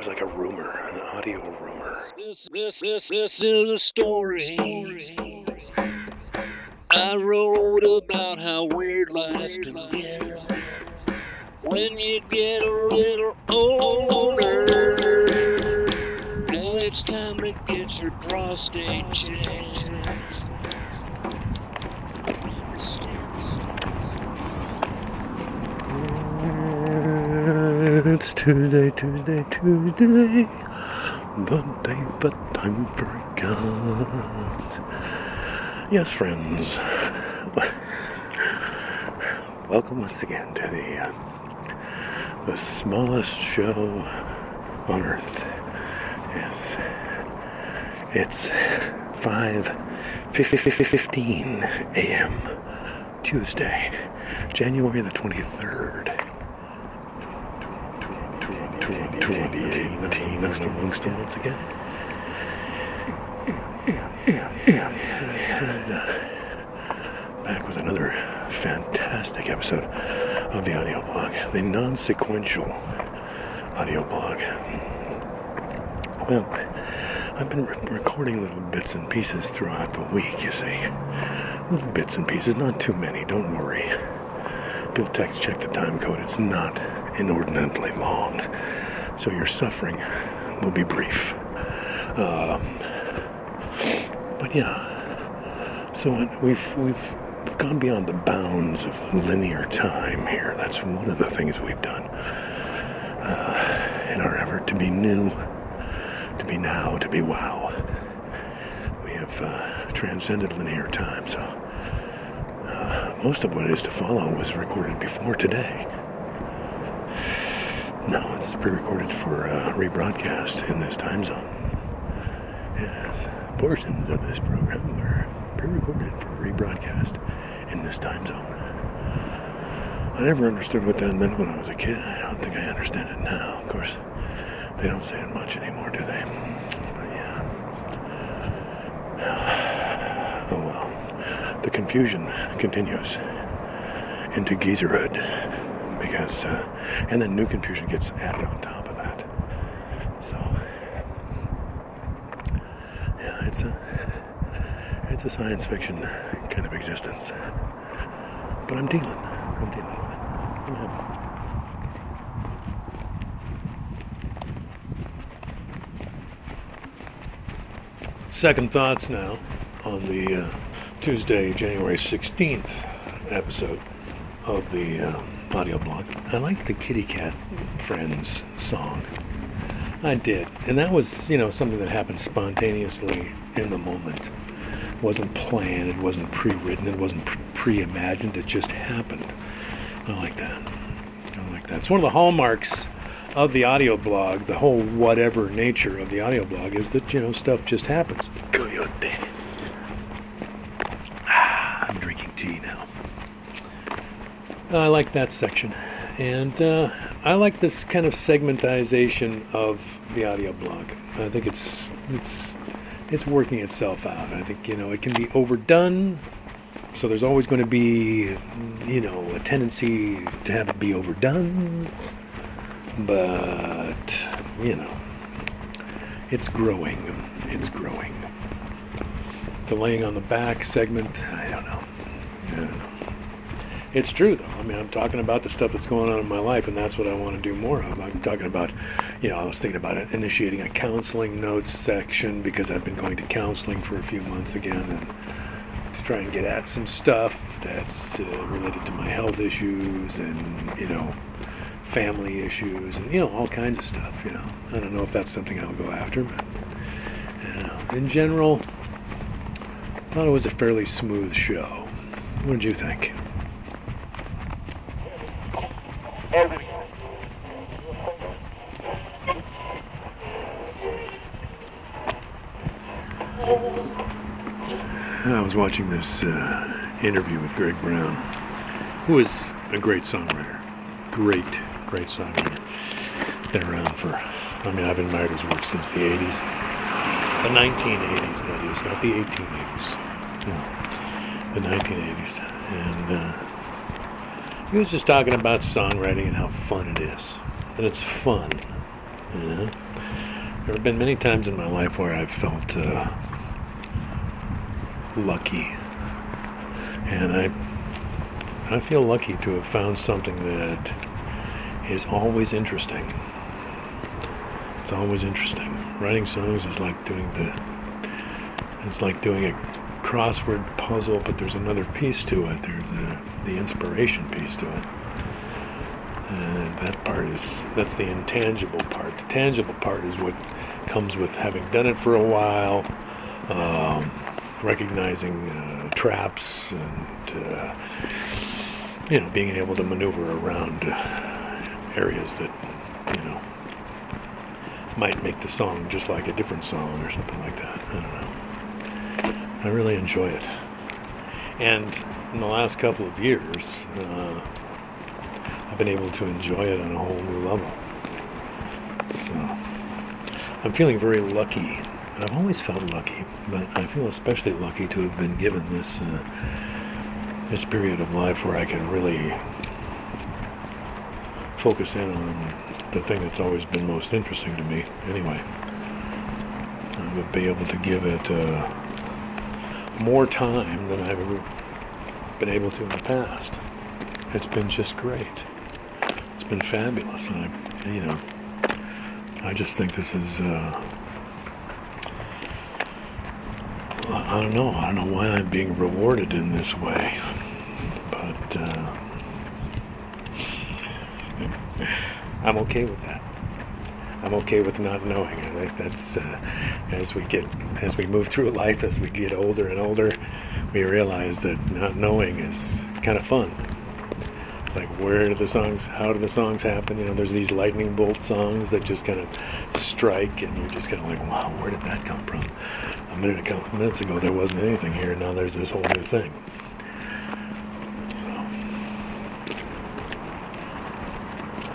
It was like a rumor, an audio rumor. This is a story I wrote about how weird life can be when you get a little older. Now it's time to get your prostate checked. It's Tuesday, but time forgot. Yes, friends, welcome once again to the smallest show on earth. Yes, it's 5:15 a.m. Tuesday, January the 23rd. 2018. That's the Winston once again. And back with another fantastic episode of the audio blog, the non-sequential audio blog. Well, I've been recording little bits and pieces throughout the week, you see. Little bits and pieces, not too many, don't worry. Bill Tex, check the time code. It's not inordinately long, so your suffering will be brief. But yeah, so we've gone beyond the bounds of linear time here. That's one of the things we've done in our effort to be new, to be now, to be wow. We have transcended linear time, so most of what is to follow was recorded before today. No, it's pre-recorded for rebroadcast in this time zone. Yes, portions of this program were pre-recorded for rebroadcast in this time zone. I never understood what that meant when I was a kid. I don't think I understand it now. Of course, they don't say it much anymore, do they? But yeah. Oh well. The confusion continues into geezerhood. Because, and then new confusion gets added on top of that. So, yeah, it's a science fiction kind of existence. But I'm dealing with it. Second thoughts now on the Tuesday, January 16th episode of the audio blog. I liked the Kitty Cat Friends song. I did. And that was, something that happened spontaneously in the moment. It wasn't planned, it wasn't pre-written, it wasn't pre-imagined, it just happened. I like that. It's one of the hallmarks of the audio blog, the whole whatever nature of the audio blog is that, stuff just happens. Coyote. I'm drinking tea now. I like that section, and I like this kind of segmentization of the audio blog. I think it's working itself out. I think it can be overdone, so there's always going to be a tendency to have it be overdone. But it's growing. It's growing. The laying on the back segment. I don't know. It's true, though. I'm talking about the stuff that's going on in my life, and that's what I want to do more of. I'm talking about, I was thinking about initiating a counseling notes section because I've been going to counseling for a few months again, and to try and get at some stuff that's related to my health issues and, family issues and, all kinds of stuff, I don't know if that's something I'll go after, but in general, I thought it was a fairly smooth show. What did you think? I was watching this interview with Greg Brown, who is a great songwriter. Great songwriter. Been around for, I've admired his work since the 80s. The 1980s, that is, not the 1880s. No, the 1980s. And he was just talking about songwriting and how fun it is. And it's fun. There have been many times in my life where I've felt lucky. And I feel lucky to have found something that is always interesting. It's always interesting. Writing songs is like doing a crossword puzzle, but there's another piece to it. There's the inspiration piece to it. And that's the intangible part. The tangible part is what comes with having done it for a while, recognizing traps and being able to maneuver around areas that might make the song just like a different song or something like that. I don't know. I really enjoy it. And in the last couple of years, I've been able to enjoy it on a whole new level. So I'm feeling very lucky. I've always felt lucky, but I feel especially lucky to have been given this this period of life where I can really focus in on the thing that's always been most interesting to me. Anyway, I would be able to give it more time than I've ever been able to in the past. It's been just great. It's been fabulous, and I just think this is. I don't know why I'm being rewarded in this way, but I'm okay with that. I'm okay with not knowing. I think that's as we move through life, as we get older and older, we realize that not knowing is kind of fun. It's like, how do the songs happen? There's these lightning bolt songs that just kind of strike, and you're just kind of like, wow, where did that come from? A couple minutes ago, there wasn't anything here, and now there's this whole new thing.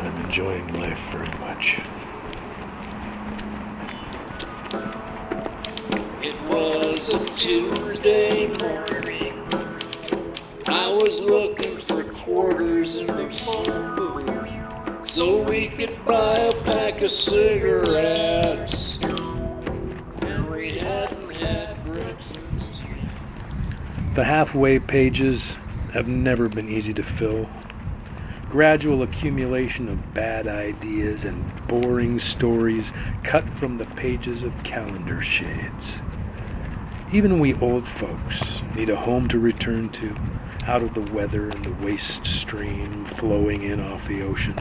I'm enjoying life very much. It was a Tuesday morning. I was looking for quarters in the phone so we could buy a pack of cigarettes. And we hadn't had breakfast. The halfway pages have never been easy to fill. Gradual accumulation of bad ideas and boring stories cut from the pages of calendar shades. Even we old folks need a home to return to, out of the weather and the waste stream flowing in off the ocean.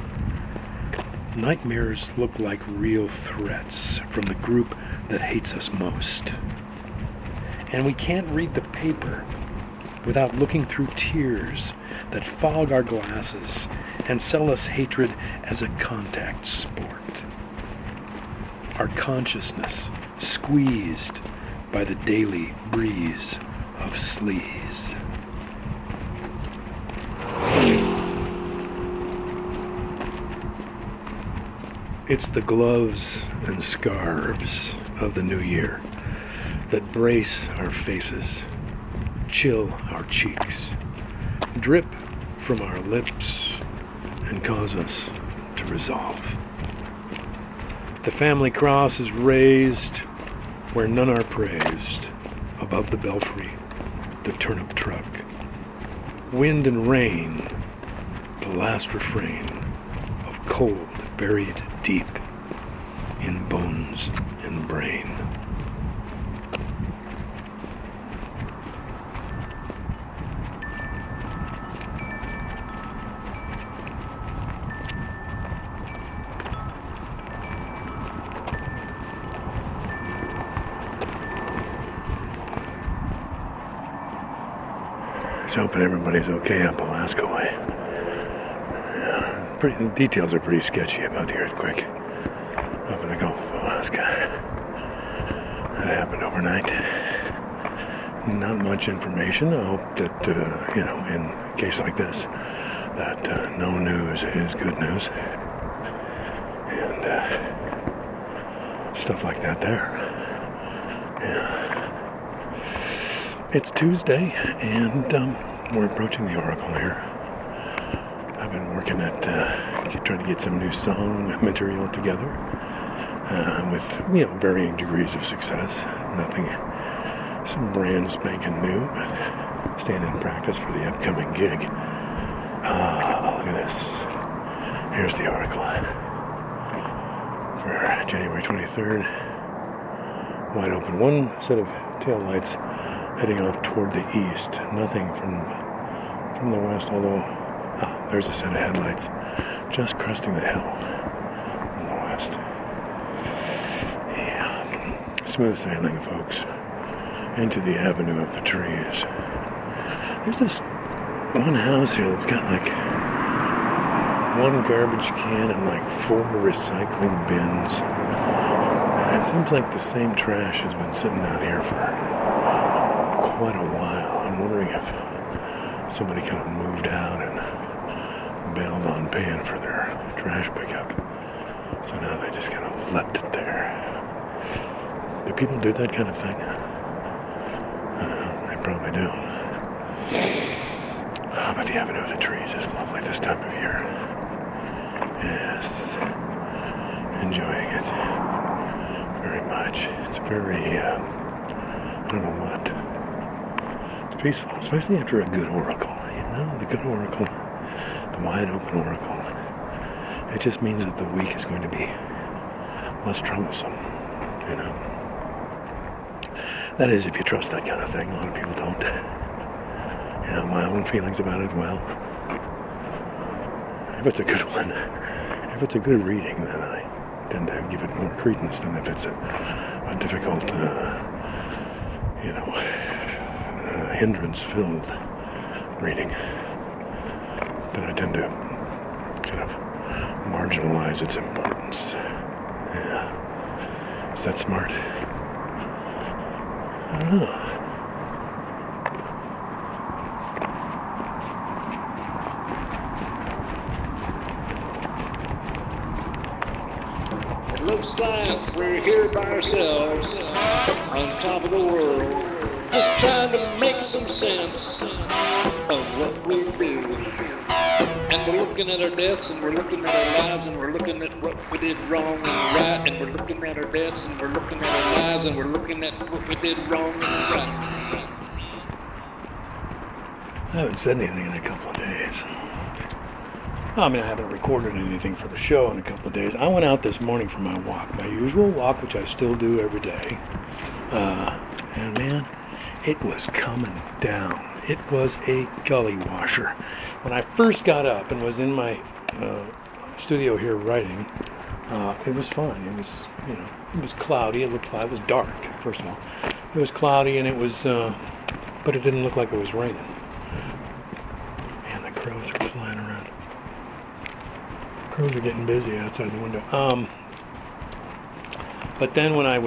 Nightmares look like real threats from the group that hates us most. And we can't read the paper without looking through tears that fog our glasses and sell us hatred as a contact sport. Our consciousness squeezed by the daily breeze of sleaze. It's the gloves and scarves of the new year that brace our faces, chill our cheeks, drip from our lips, and cause us to resolve. The family cross is raised where none are praised, above the belfry, the turnip truck. Wind and rain, the last refrain of cold buried deep in bones and brain. Hoping everybody's okay up Alaska way. Yeah, the details are pretty sketchy about the earthquake up in the Gulf of Alaska. That happened overnight. Not much information. I hope that, in a case like this, that no news is good news. And stuff like that there. Yeah. It's Tuesday, and we're approaching the Oracle here. I've been working at trying to get some new song material together. with varying degrees of success. Nothing brand spanking new, but staying in practice for the upcoming gig. Oh, look at this. Here's the article for January 23rd. Wide open. One set of taillights heading off toward the east. Nothing from the west, although there's a set of headlights just cresting the hill on the west. Yeah. Smooth sailing, folks. Into the avenue of the trees. There's this one house here that's got like one garbage can and like four recycling bins. And it seems like the same trash has been sitting out here for quite a while. I'm wondering if somebody kind of moved out and bailed on paying for their trash pickup. So now they just kind of left it there. Do people do that kind of thing? Probably do. Oh, but the avenue of the trees is lovely this time of year. Yes. Enjoying it very much. It's very, I don't know what. It's peaceful, especially after a good oracle. You know, the good oracle, the wide open oracle. It just means that the week is going to be less troublesome, you know. That is, if you trust that kind of thing. A lot of people don't. You know, my own feelings about it, well, if it's a good one, if it's a good reading, then I tend to give it more credence than if it's a difficult, hindrance-filled reading. Then I tend to kind of marginalize its importance. Yeah. Is that smart? I don't know. It looks like we're here by ourselves on top of the world, just trying to make some sense of what we do. And we're looking at our deaths, and we're looking at our lives, and we're looking at what we did wrong and right, and we're looking at our deaths, and we're looking at our lives, and we're looking at what we did wrong and right. I haven't said anything in a couple of days. I mean, I haven't recorded anything for the show in a couple of days. I went out this morning for my walk, my usual walk, which I still do every day. And man, it was coming down. It was a gully washer. When I first got up and was in my studio here writing, it was fine. It was, it was cloudy. It looked like it was dark. First of all, it was cloudy, and it was, but it didn't look like it was raining. Man, the crows are flying around. Crows are getting busy outside the window. But then when I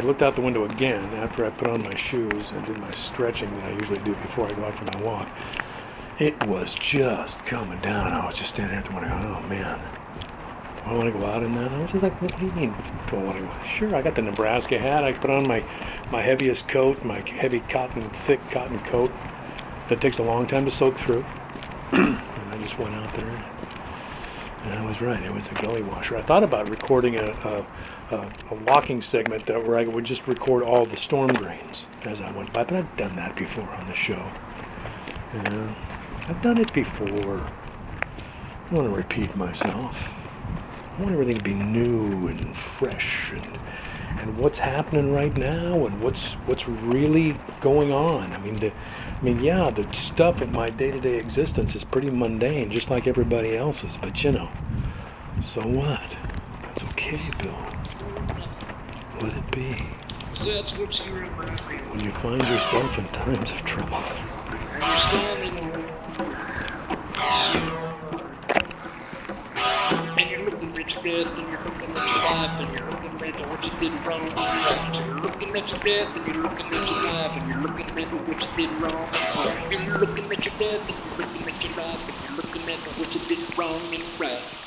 looked out the window again, after I put on my shoes and did my stretching that I usually do before I go out for my walk, it was just coming down, and I was just standing at the window going, oh man, do I want to go out in that? And I was just like, what do you mean, do I want to go out? Sure, I got the Nebraska hat, I put on my heaviest coat, my heavy thick cotton coat that takes a long time to soak through, and I just went out there in it. And I was right, it was a gully washer. I thought about recording a walking segment where I would just record all the storm drains as I went by, but I've done that before on the show. I've done it before. I don't want to repeat myself. I want everything to be new and fresh and what's happening right now and what's really going on. I mean, the stuff in my day-to-day existence is pretty mundane, just like everybody else's. But so what? That's okay, Bill. Let it be. That's what you remind me. When you find yourself in times of trouble. And you're looking at your death, and you're looking at your life, and you're looking at what you did wrong and right. You're looking at your death, and you're looking at your life, and you're looking at what you did wrong and right. You're looking at your death, and you're looking at your life, and you're looking at what you did wrong and right.